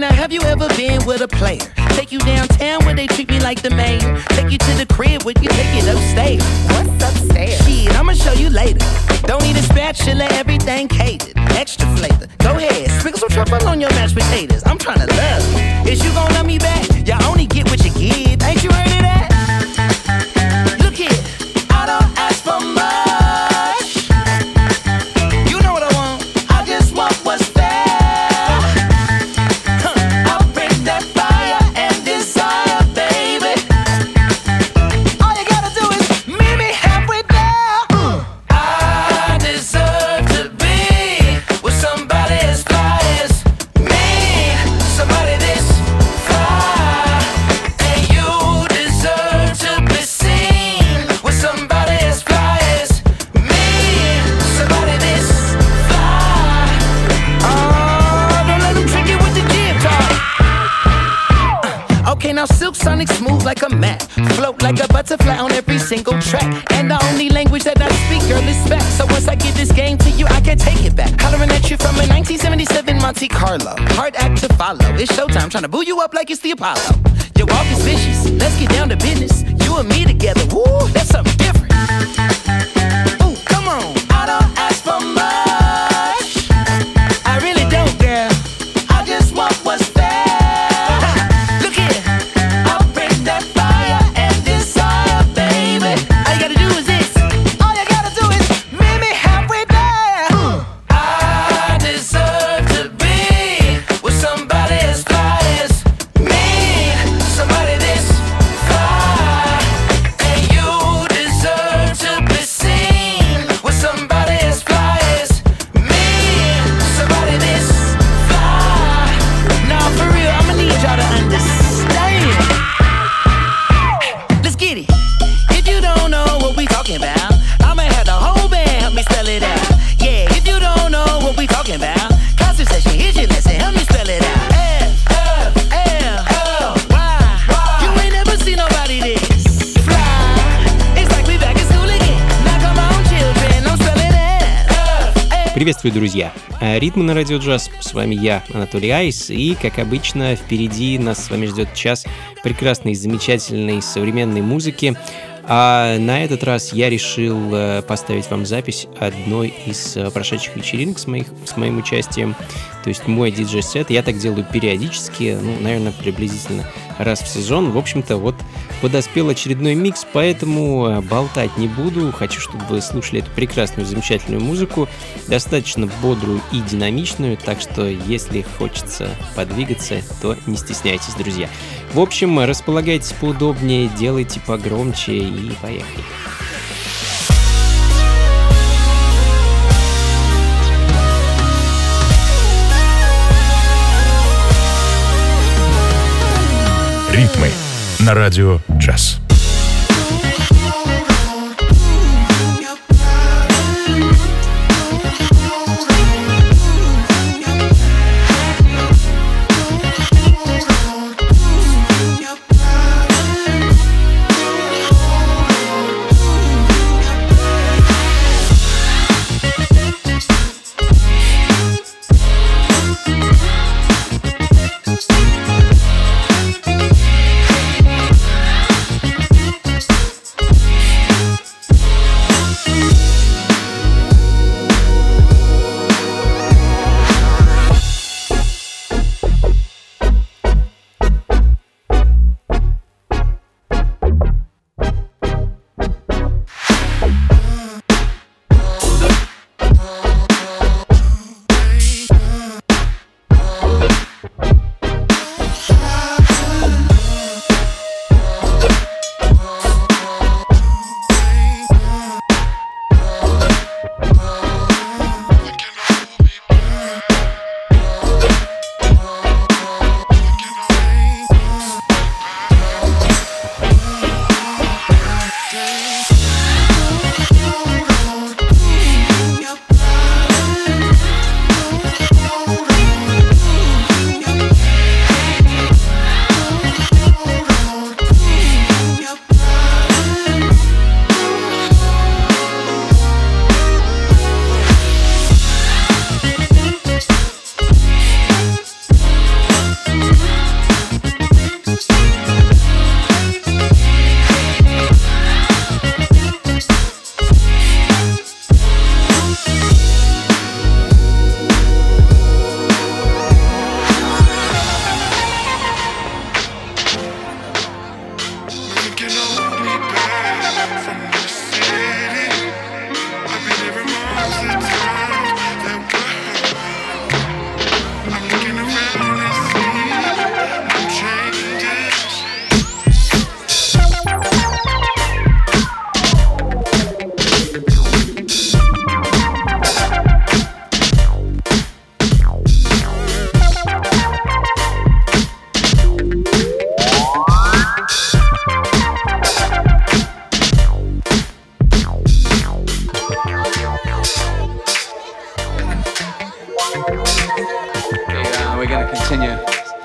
Now, have you ever been with a player? Take you downtown where they treat me like the mayor. Take you to the crib where you take it upstairs. What's upstairs? Shit, I'ma show you later. Don't need a spatula, everything catered. Extra flavor, go ahead, sprinkle some truffle on your mashed potatoes. I'm tryna love you. Is you gon' love me back? Y'all only get what you give. Ain't you heard of that? Look here, I don't ask for much. Sonic smooth like a mat, float like a butterfly on every single track. And the only language that I speak, girl, is facts. So once I give this game to you, I can't take it back. Hollering at you from a 1977 Monte Carlo. Hard act to follow. It's showtime, trying to boo you up like it's the Apollo. Your walk is vicious. Let's get down to business. You and me together. Woo, that's something different. Ooh, come on. I don't ask for much. I really don't, girl. I just want what's there. Приветствую, друзья! Ритмы на Радио Джаз. С вами я, Анатолий Айс. И, как обычно, впереди нас с вами ждет час прекрасной, замечательной, современной музыки. А на этот раз я решил поставить вам запись одной из прошедших вечеринок с моим участием. То есть мой диджей-сет. Я так делаю периодически, наверное, приблизительно раз в сезон. В общем-то, вот подоспел очередной микс, поэтому болтать не буду. Хочу, чтобы вы слушали эту прекрасную, замечательную музыку, достаточно бодрую и динамичную, так что если хочется подвигаться, то не стесняйтесь, друзья. В общем, располагайтесь поудобнее, делайте погромче и поехали. Ритмы на Радио Джаз.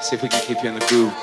See if we can keep you in the groove.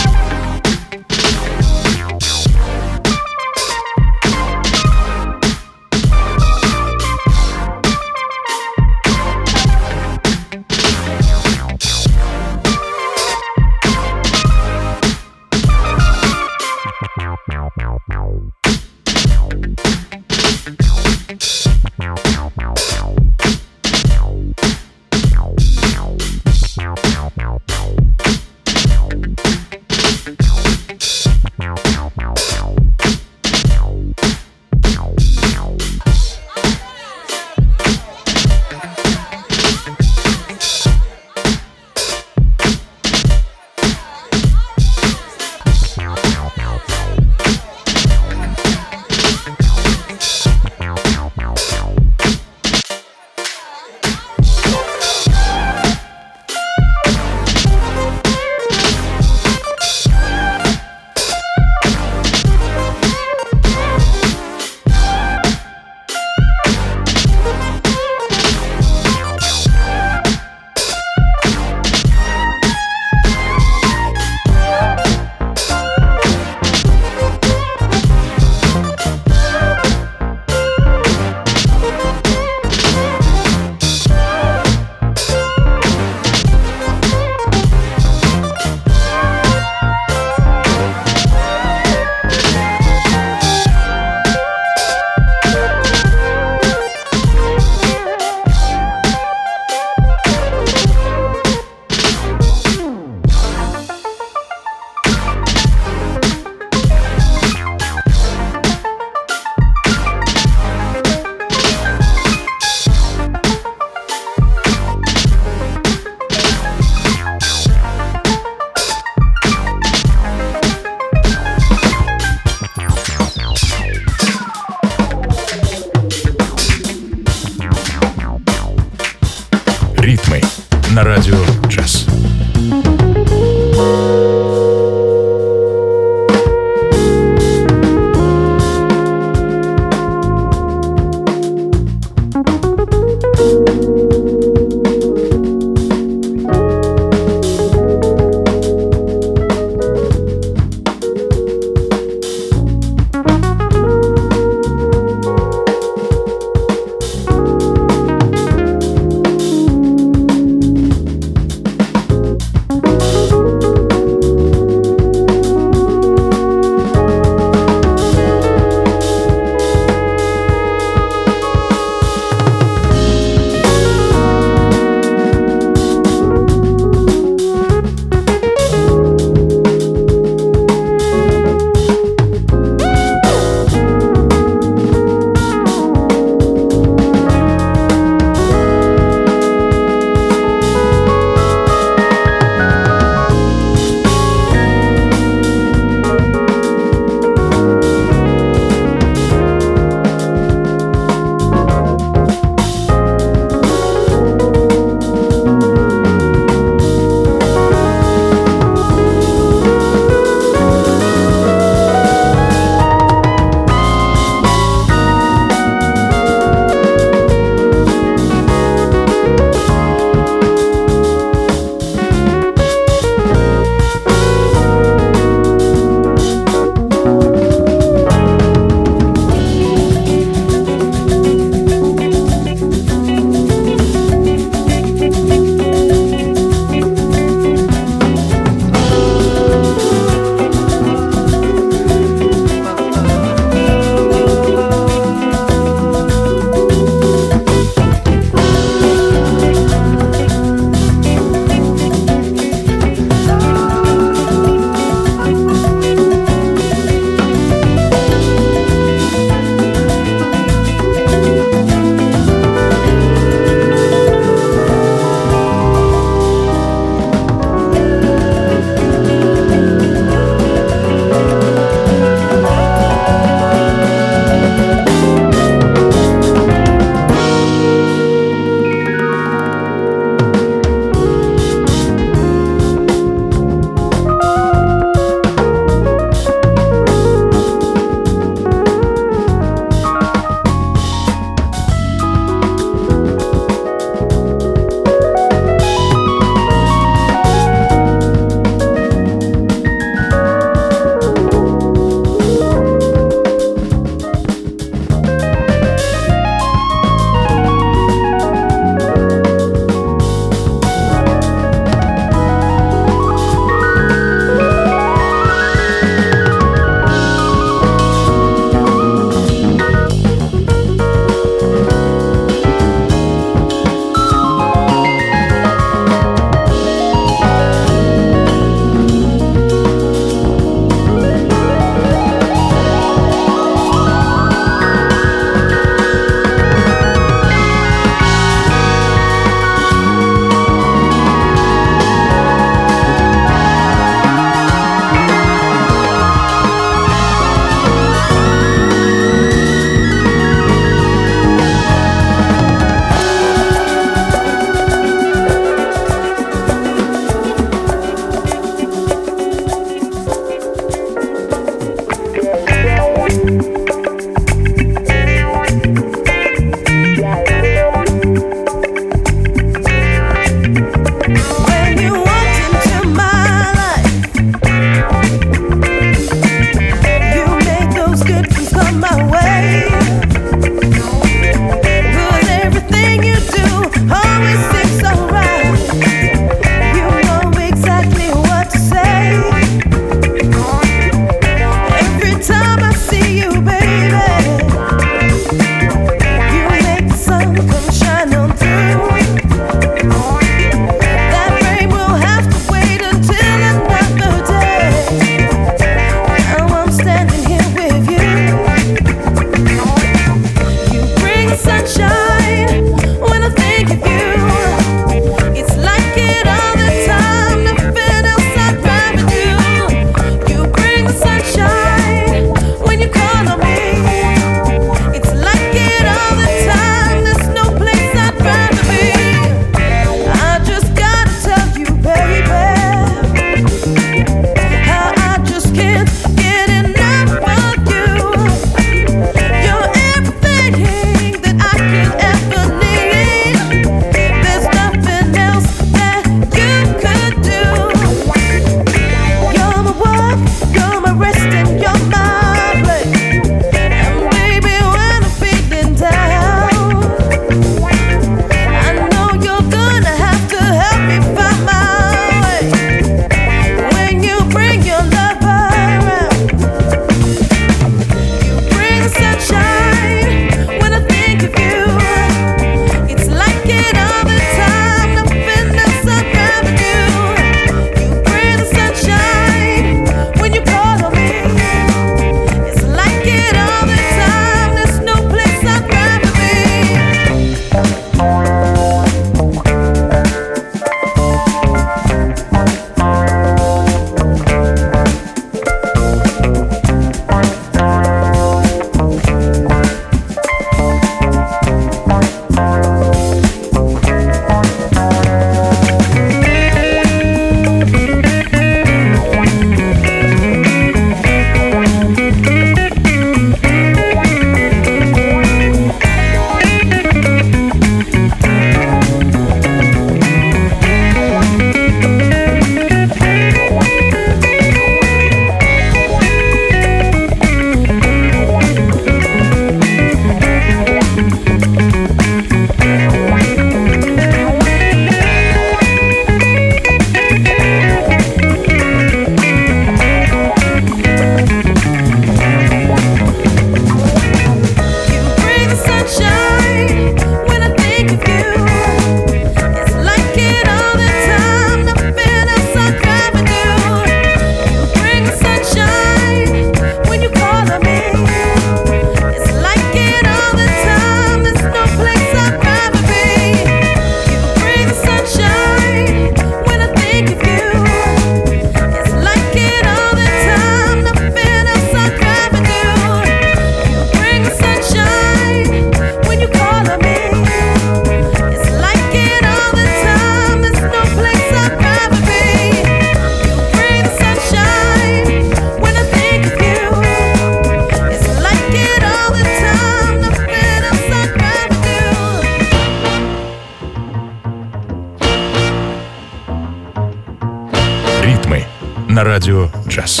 на Радио Джаз.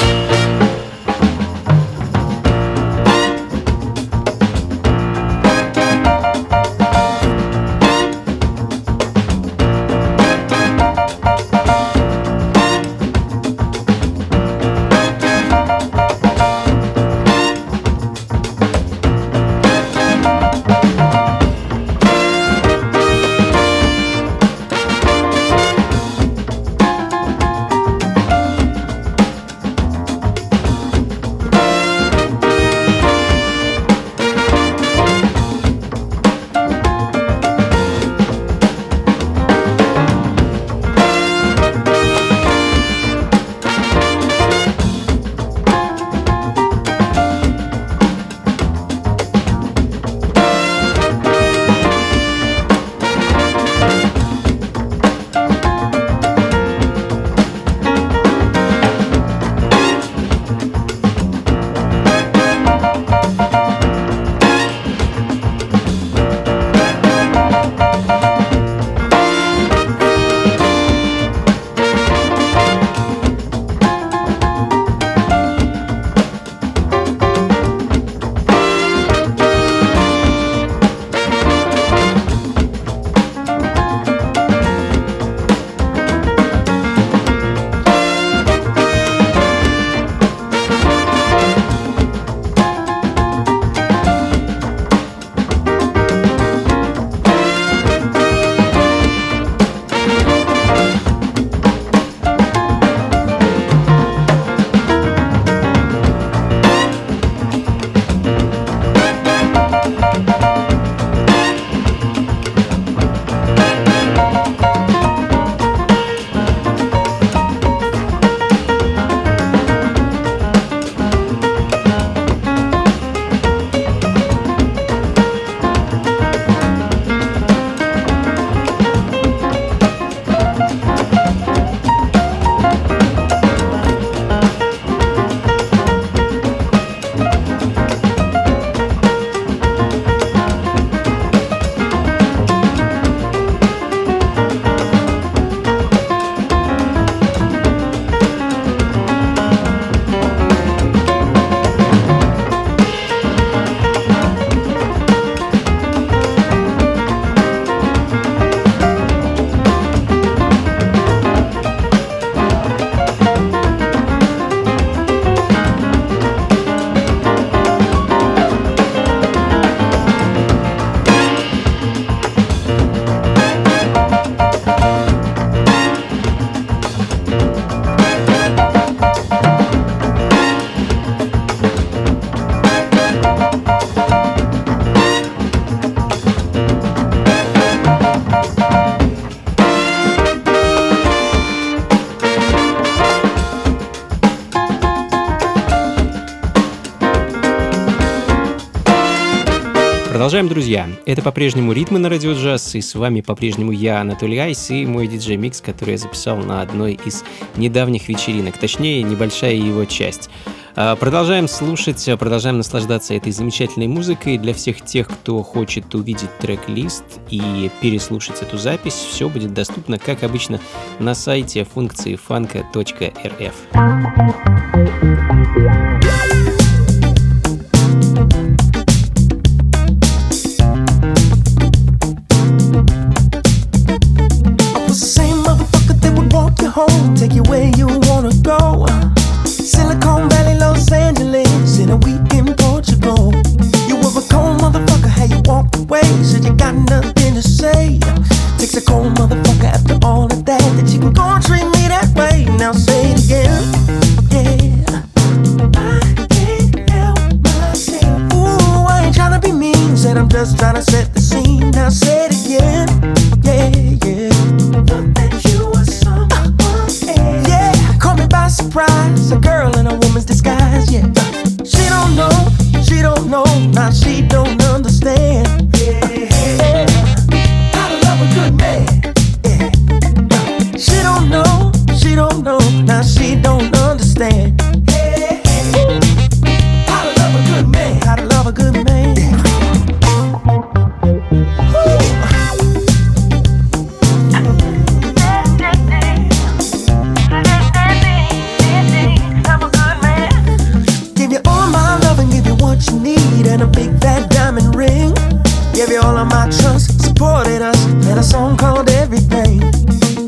Продолжаем, друзья. Это по-прежнему «Ритмы» на Радио Джаз, и с вами по-прежнему я, Анатолий Айс, и мой диджей-микс, который я записал на одной из недавних вечеринок, точнее, небольшая его часть. Продолжаем слушать, продолжаем наслаждаться этой замечательной музыкой. Для всех тех, кто хочет увидеть трек-лист и переслушать эту запись, все будет доступно, как обычно, на сайте функции-фанка.рф. Take you where you wanna go. Silicon Valley, Los Angeles, in a week in Portugal. You were a cold motherfucker, how you walked away. Said you got nothing to say. Takes a cold motherfucker after all of that, that you can go and treat me that way. Now say it again, yeah. I can't help myself. Ooh, I ain't tryna be mean. Said I'm just tryna set the scene. Now say it again, yeah, yeah. Thought that you were someone. Surprise, a girl in a woman's disguise, yeah. She don't know, now she don't understand. Yeah, yeah. How to love a good man. Yeah. She don't know, now she don't understand. Yeah, yeah. How to love a good man. How to love a good man. my trust supported us. Met a song called Everything.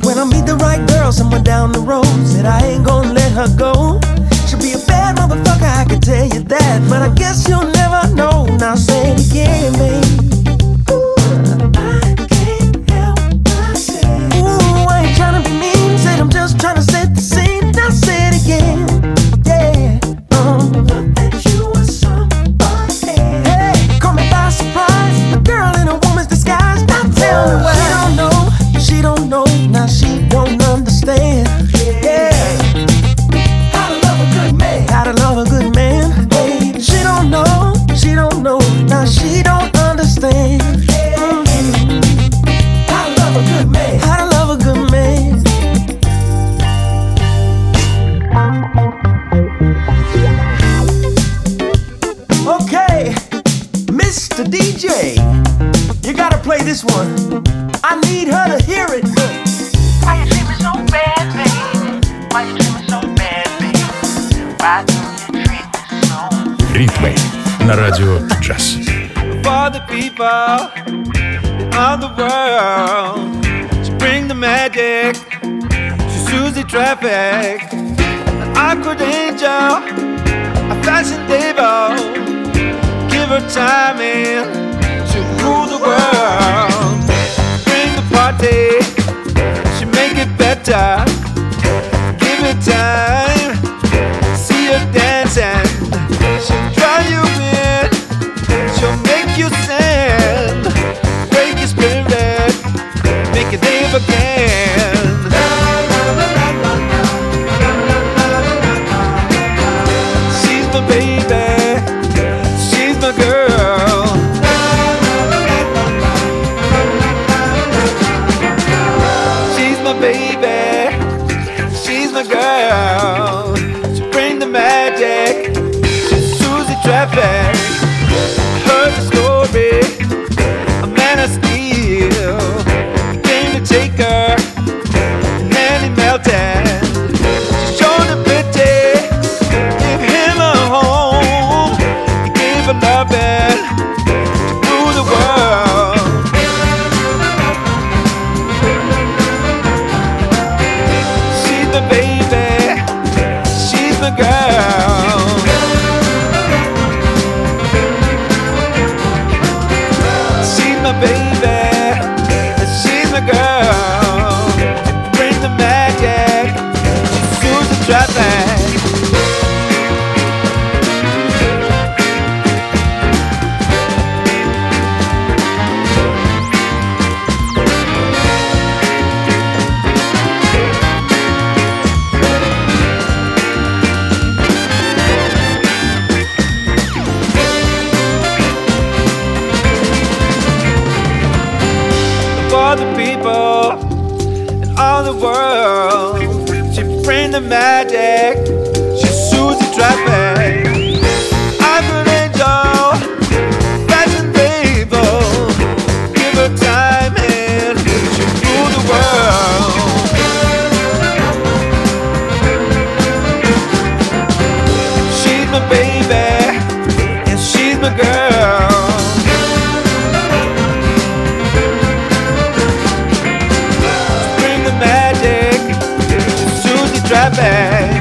When I meet the right girl somewhere down the road, said I ain't gonna let her go. She'll be a bad motherfucker, I can tell you that, but I guess you'll never know. Now say it again, babe. Ритмы на Радио Джаз. For the people of the world, she bring the magic, she soothes the traffic. An awkward angel, a fashion devil. Give her time and she'll rule the world. Bring the party, she make it better. Give her time, see her dancing. She'll draw you in, she'll make you sing. Break your spirit, make it live again. She's my baby, she's my girl. She's my baby, she's my girl. She bring the magic, traffic. I heard the story, a man of steel came to take her, and then he melted. She showed him pity, gave him a home. He gave her love and she blew the world. She's my baby, she's my girl. Magic, she soothes the traffic. I'm an angel, fashion label. Give her time and she'll rule the world. She's my baby and she's my girl. She bring the magic, she soothes the traffic.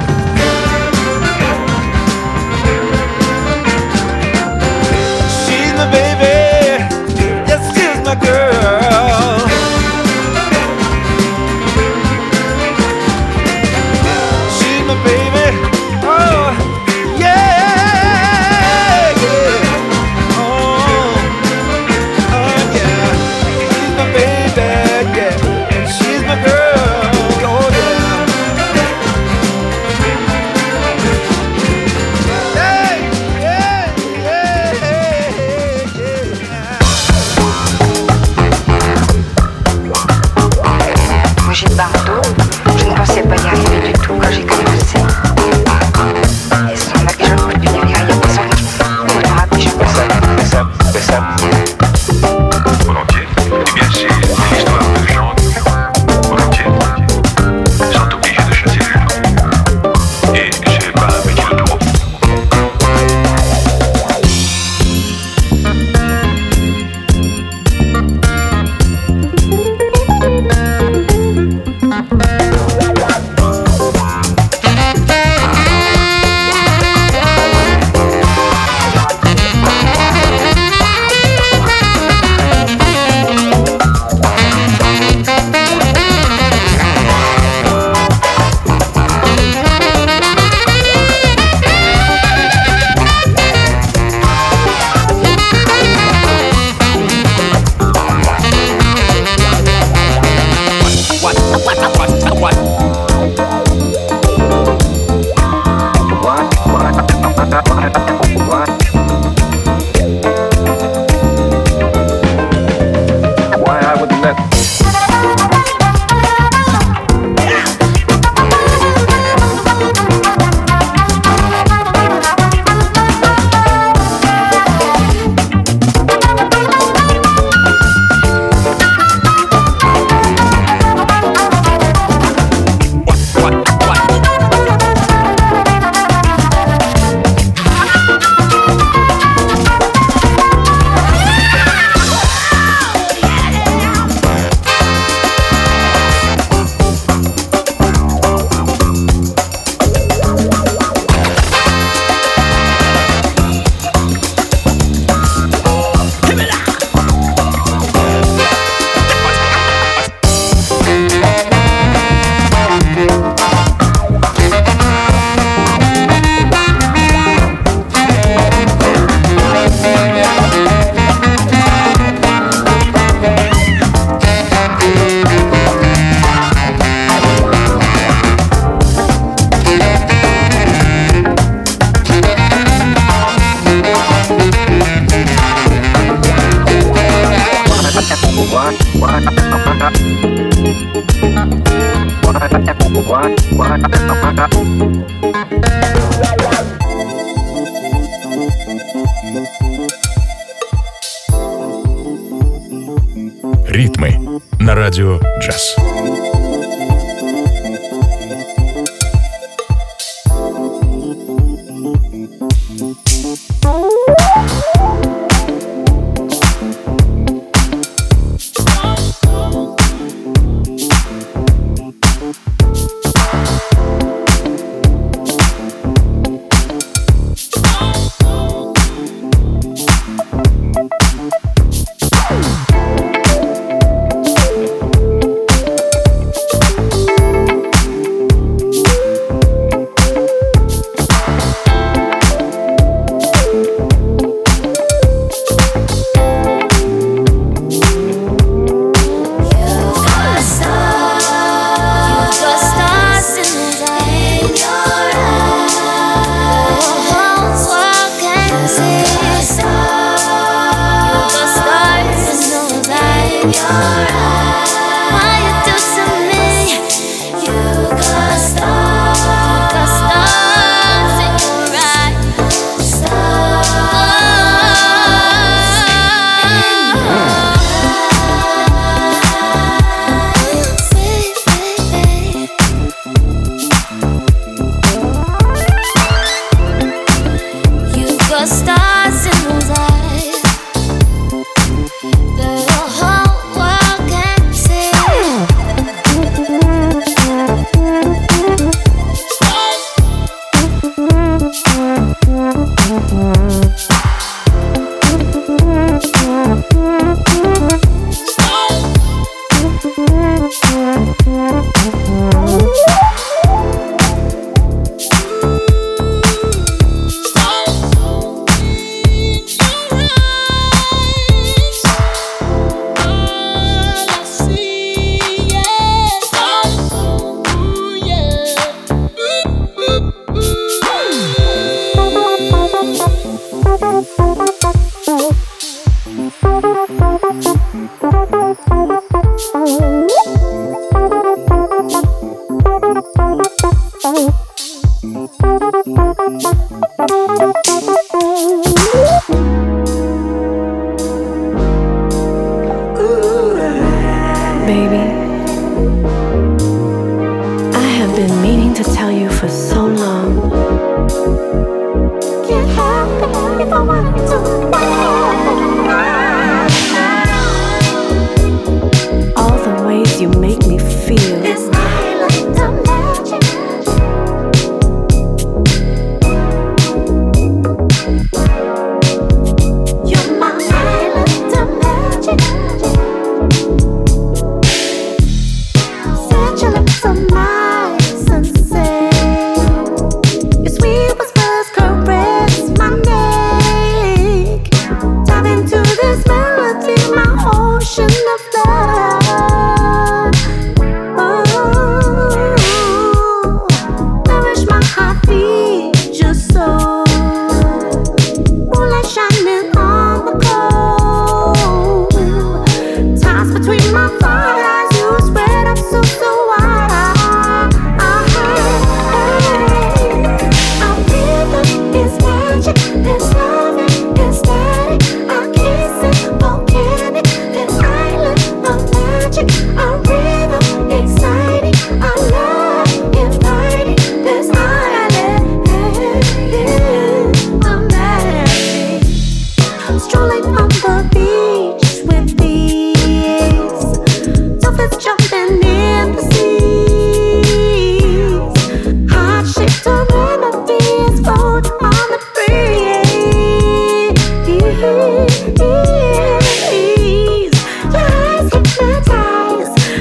Ритмы на радио джаз. Please, your eyes hypnotize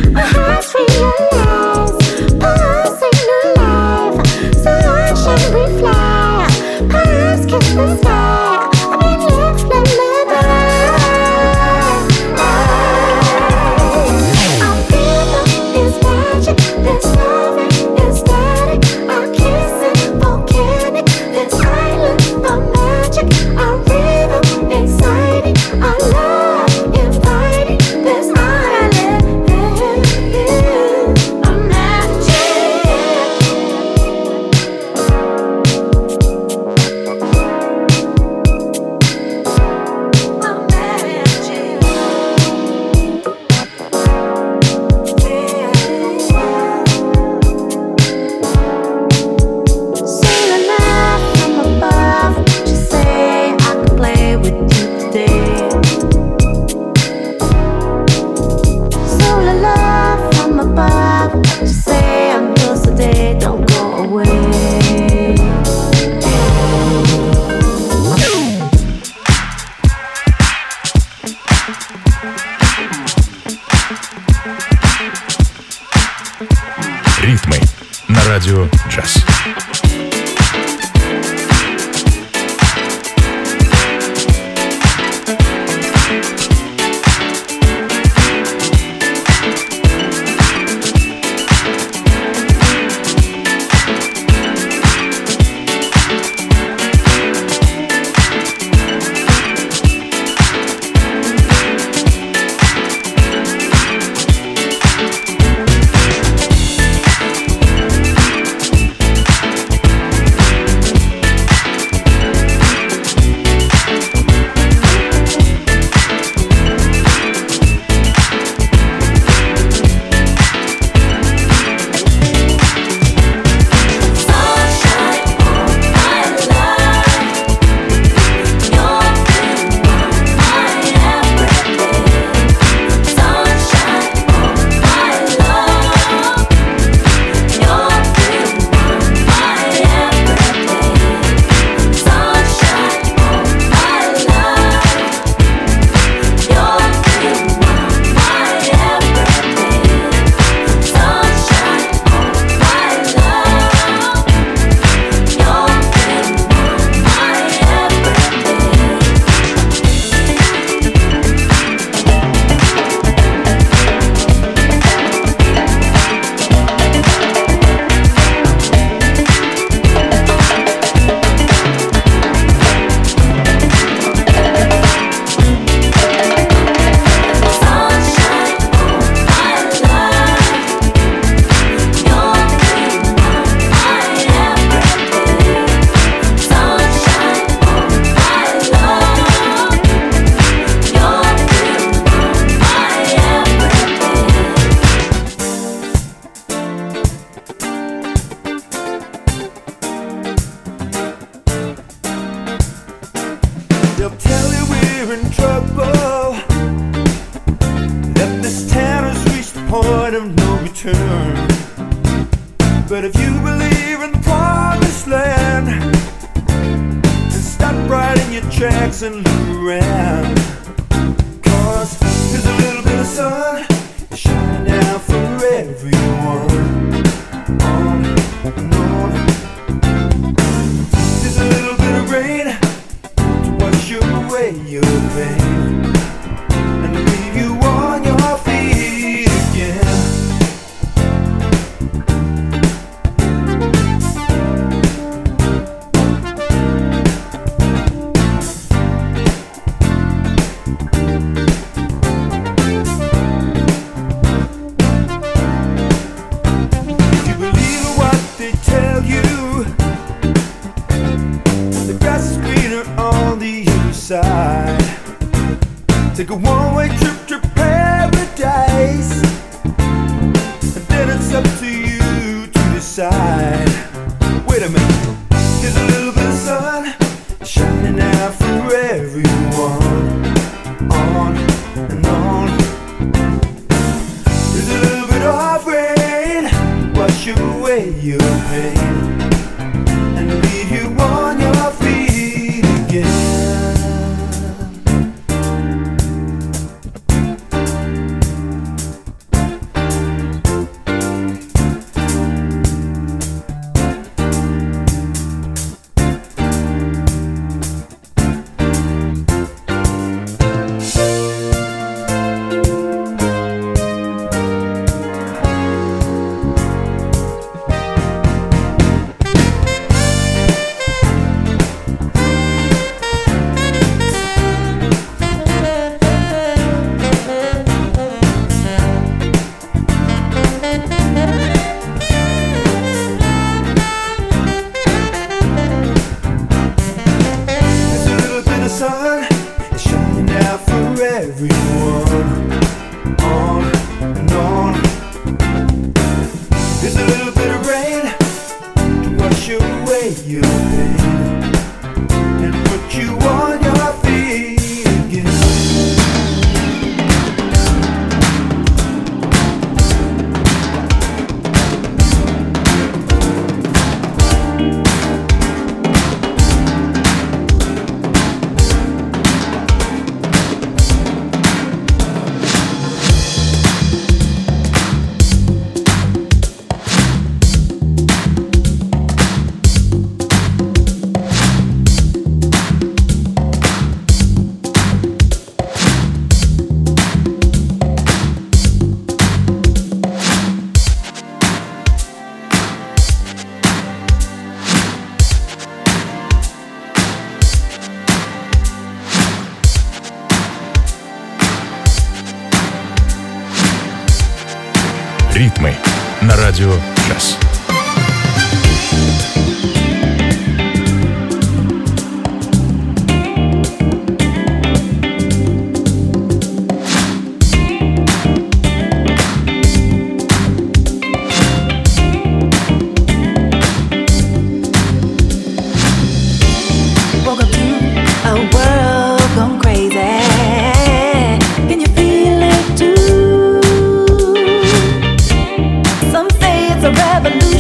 Радио Джаз. Ритмы на радио «Джаз». It's a revolution.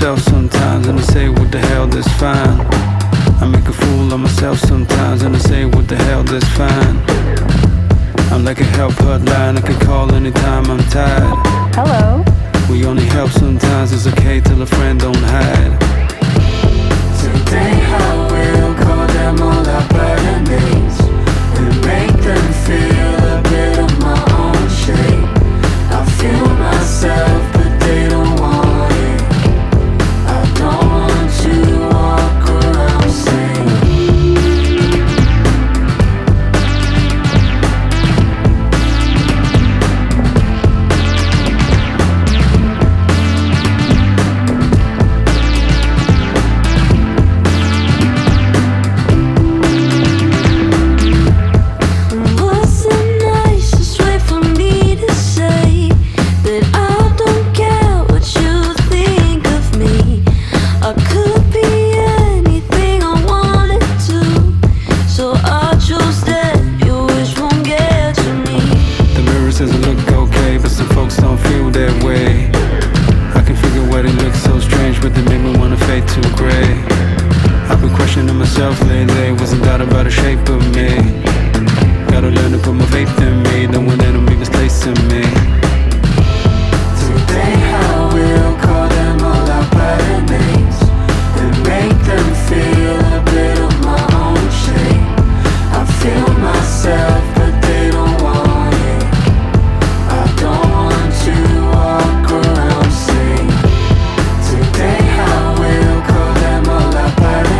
myself sometimes and I say what the hell, that's fine. I make a fool of myself sometimes and I say what the hell, that's fine. I'm like a help hotline, I can call anytime I'm tired. Hello. We only help sometimes, it's okay till a friend don't hide. Today I will call them all our burden days and make them feel a bit of my own shade. I feel myself but they don't want it. I don't want to walk around saying lately, wasn't thought about the shape of me. Gotta learn to put my faith in me, don't want them to be misplacing me. Today I will call them all our bad names and make them feel a bit of my own shame. I feel myself but they don't want it. I don't want to walk around saying today I will call them all our bad names.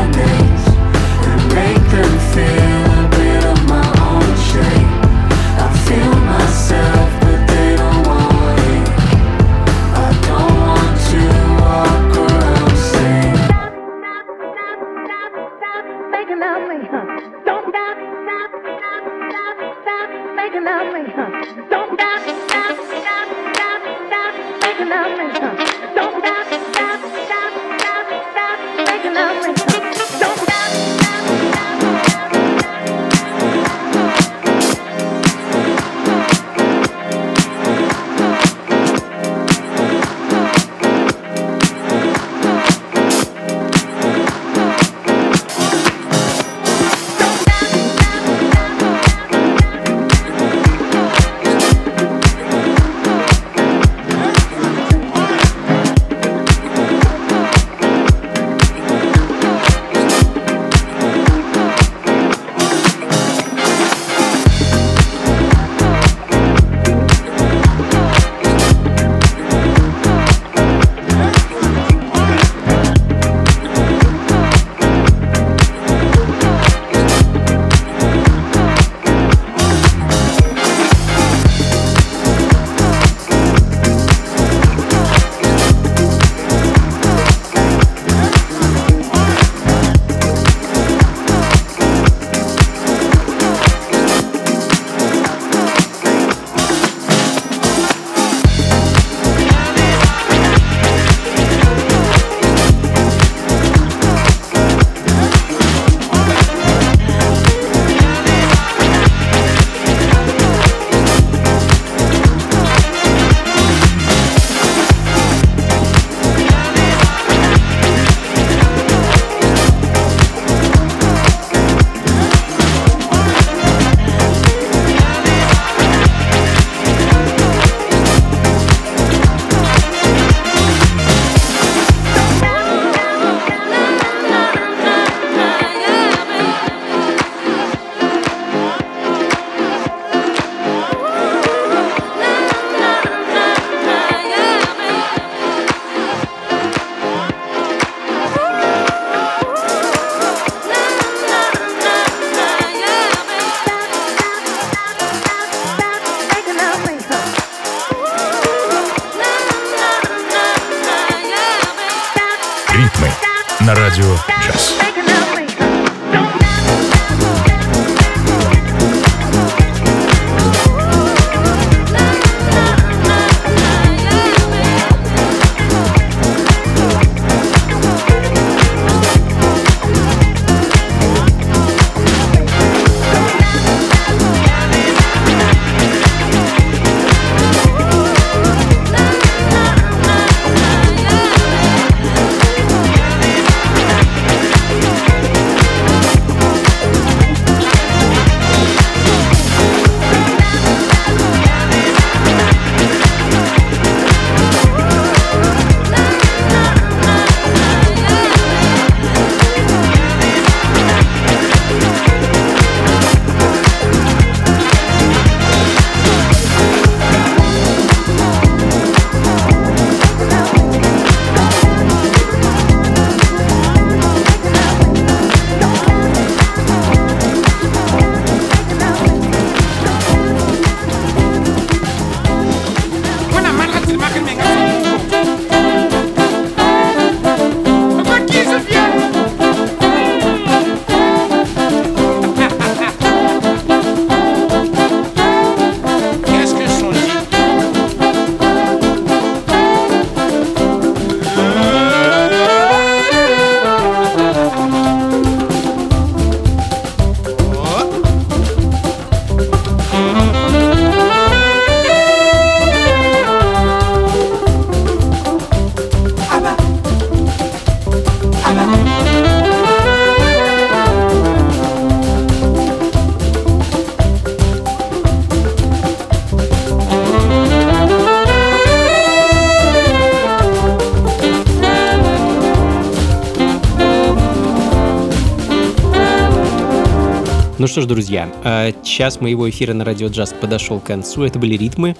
Ну что ж, друзья, час моего эфира на Радио Джаз подошел к концу. Это были «Ритмы».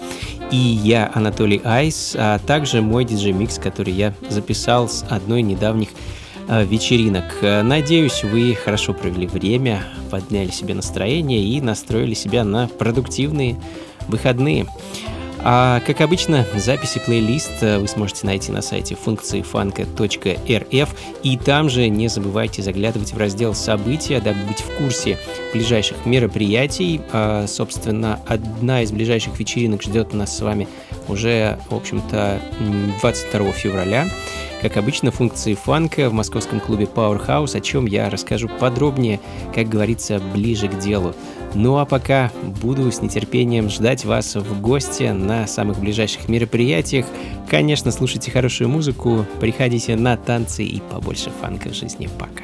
И я, Анатолий Айс, а также мой диджей-микс, который я записал с одной недавних вечеринок. Надеюсь, вы хорошо провели время, подняли себе настроение и настроили себя на продуктивные выходные. А, как обычно, записи плейлист вы сможете найти на сайте функции-фанка.рф, и там же не забывайте заглядывать в раздел «События», дабы быть в курсе ближайших мероприятий. А, собственно, одна из ближайших вечеринок ждет нас с вами уже, в общем-то, 22 февраля. Как обычно, функции фанка в московском клубе Powerhouse, о чем я расскажу подробнее, как говорится, ближе к делу. Ну а пока буду с нетерпением ждать вас в гости на самых ближайших мероприятиях. Конечно, слушайте хорошую музыку, приходите на танцы и побольше фанка в жизни. Пока!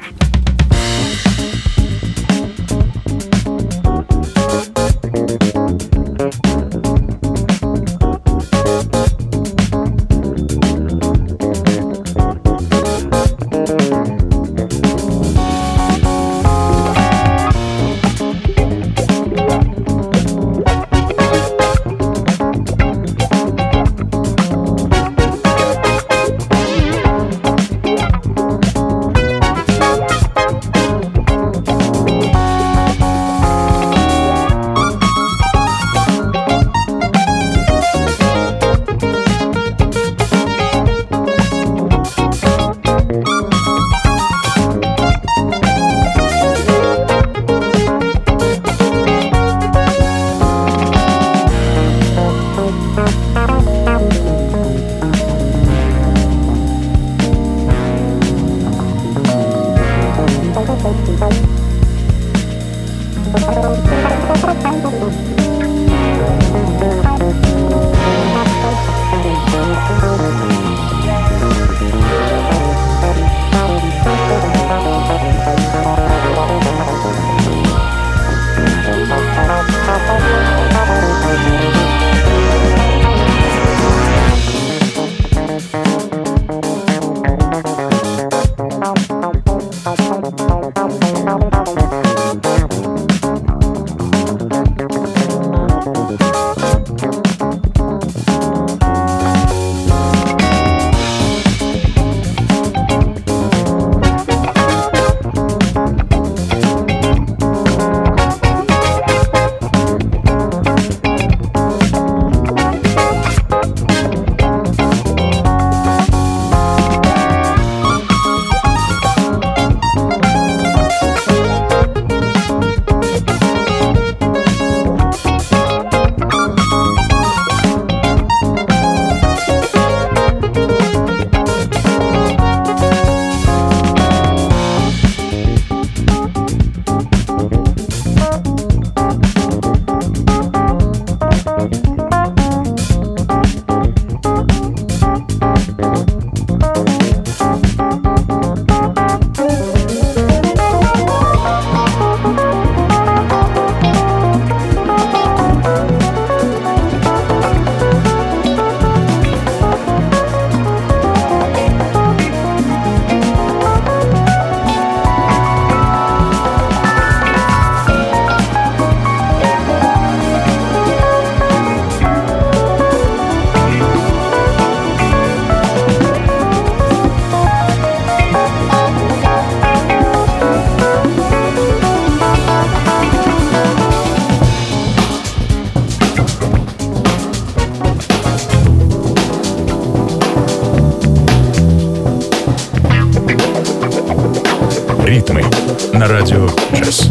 Радио Джаз.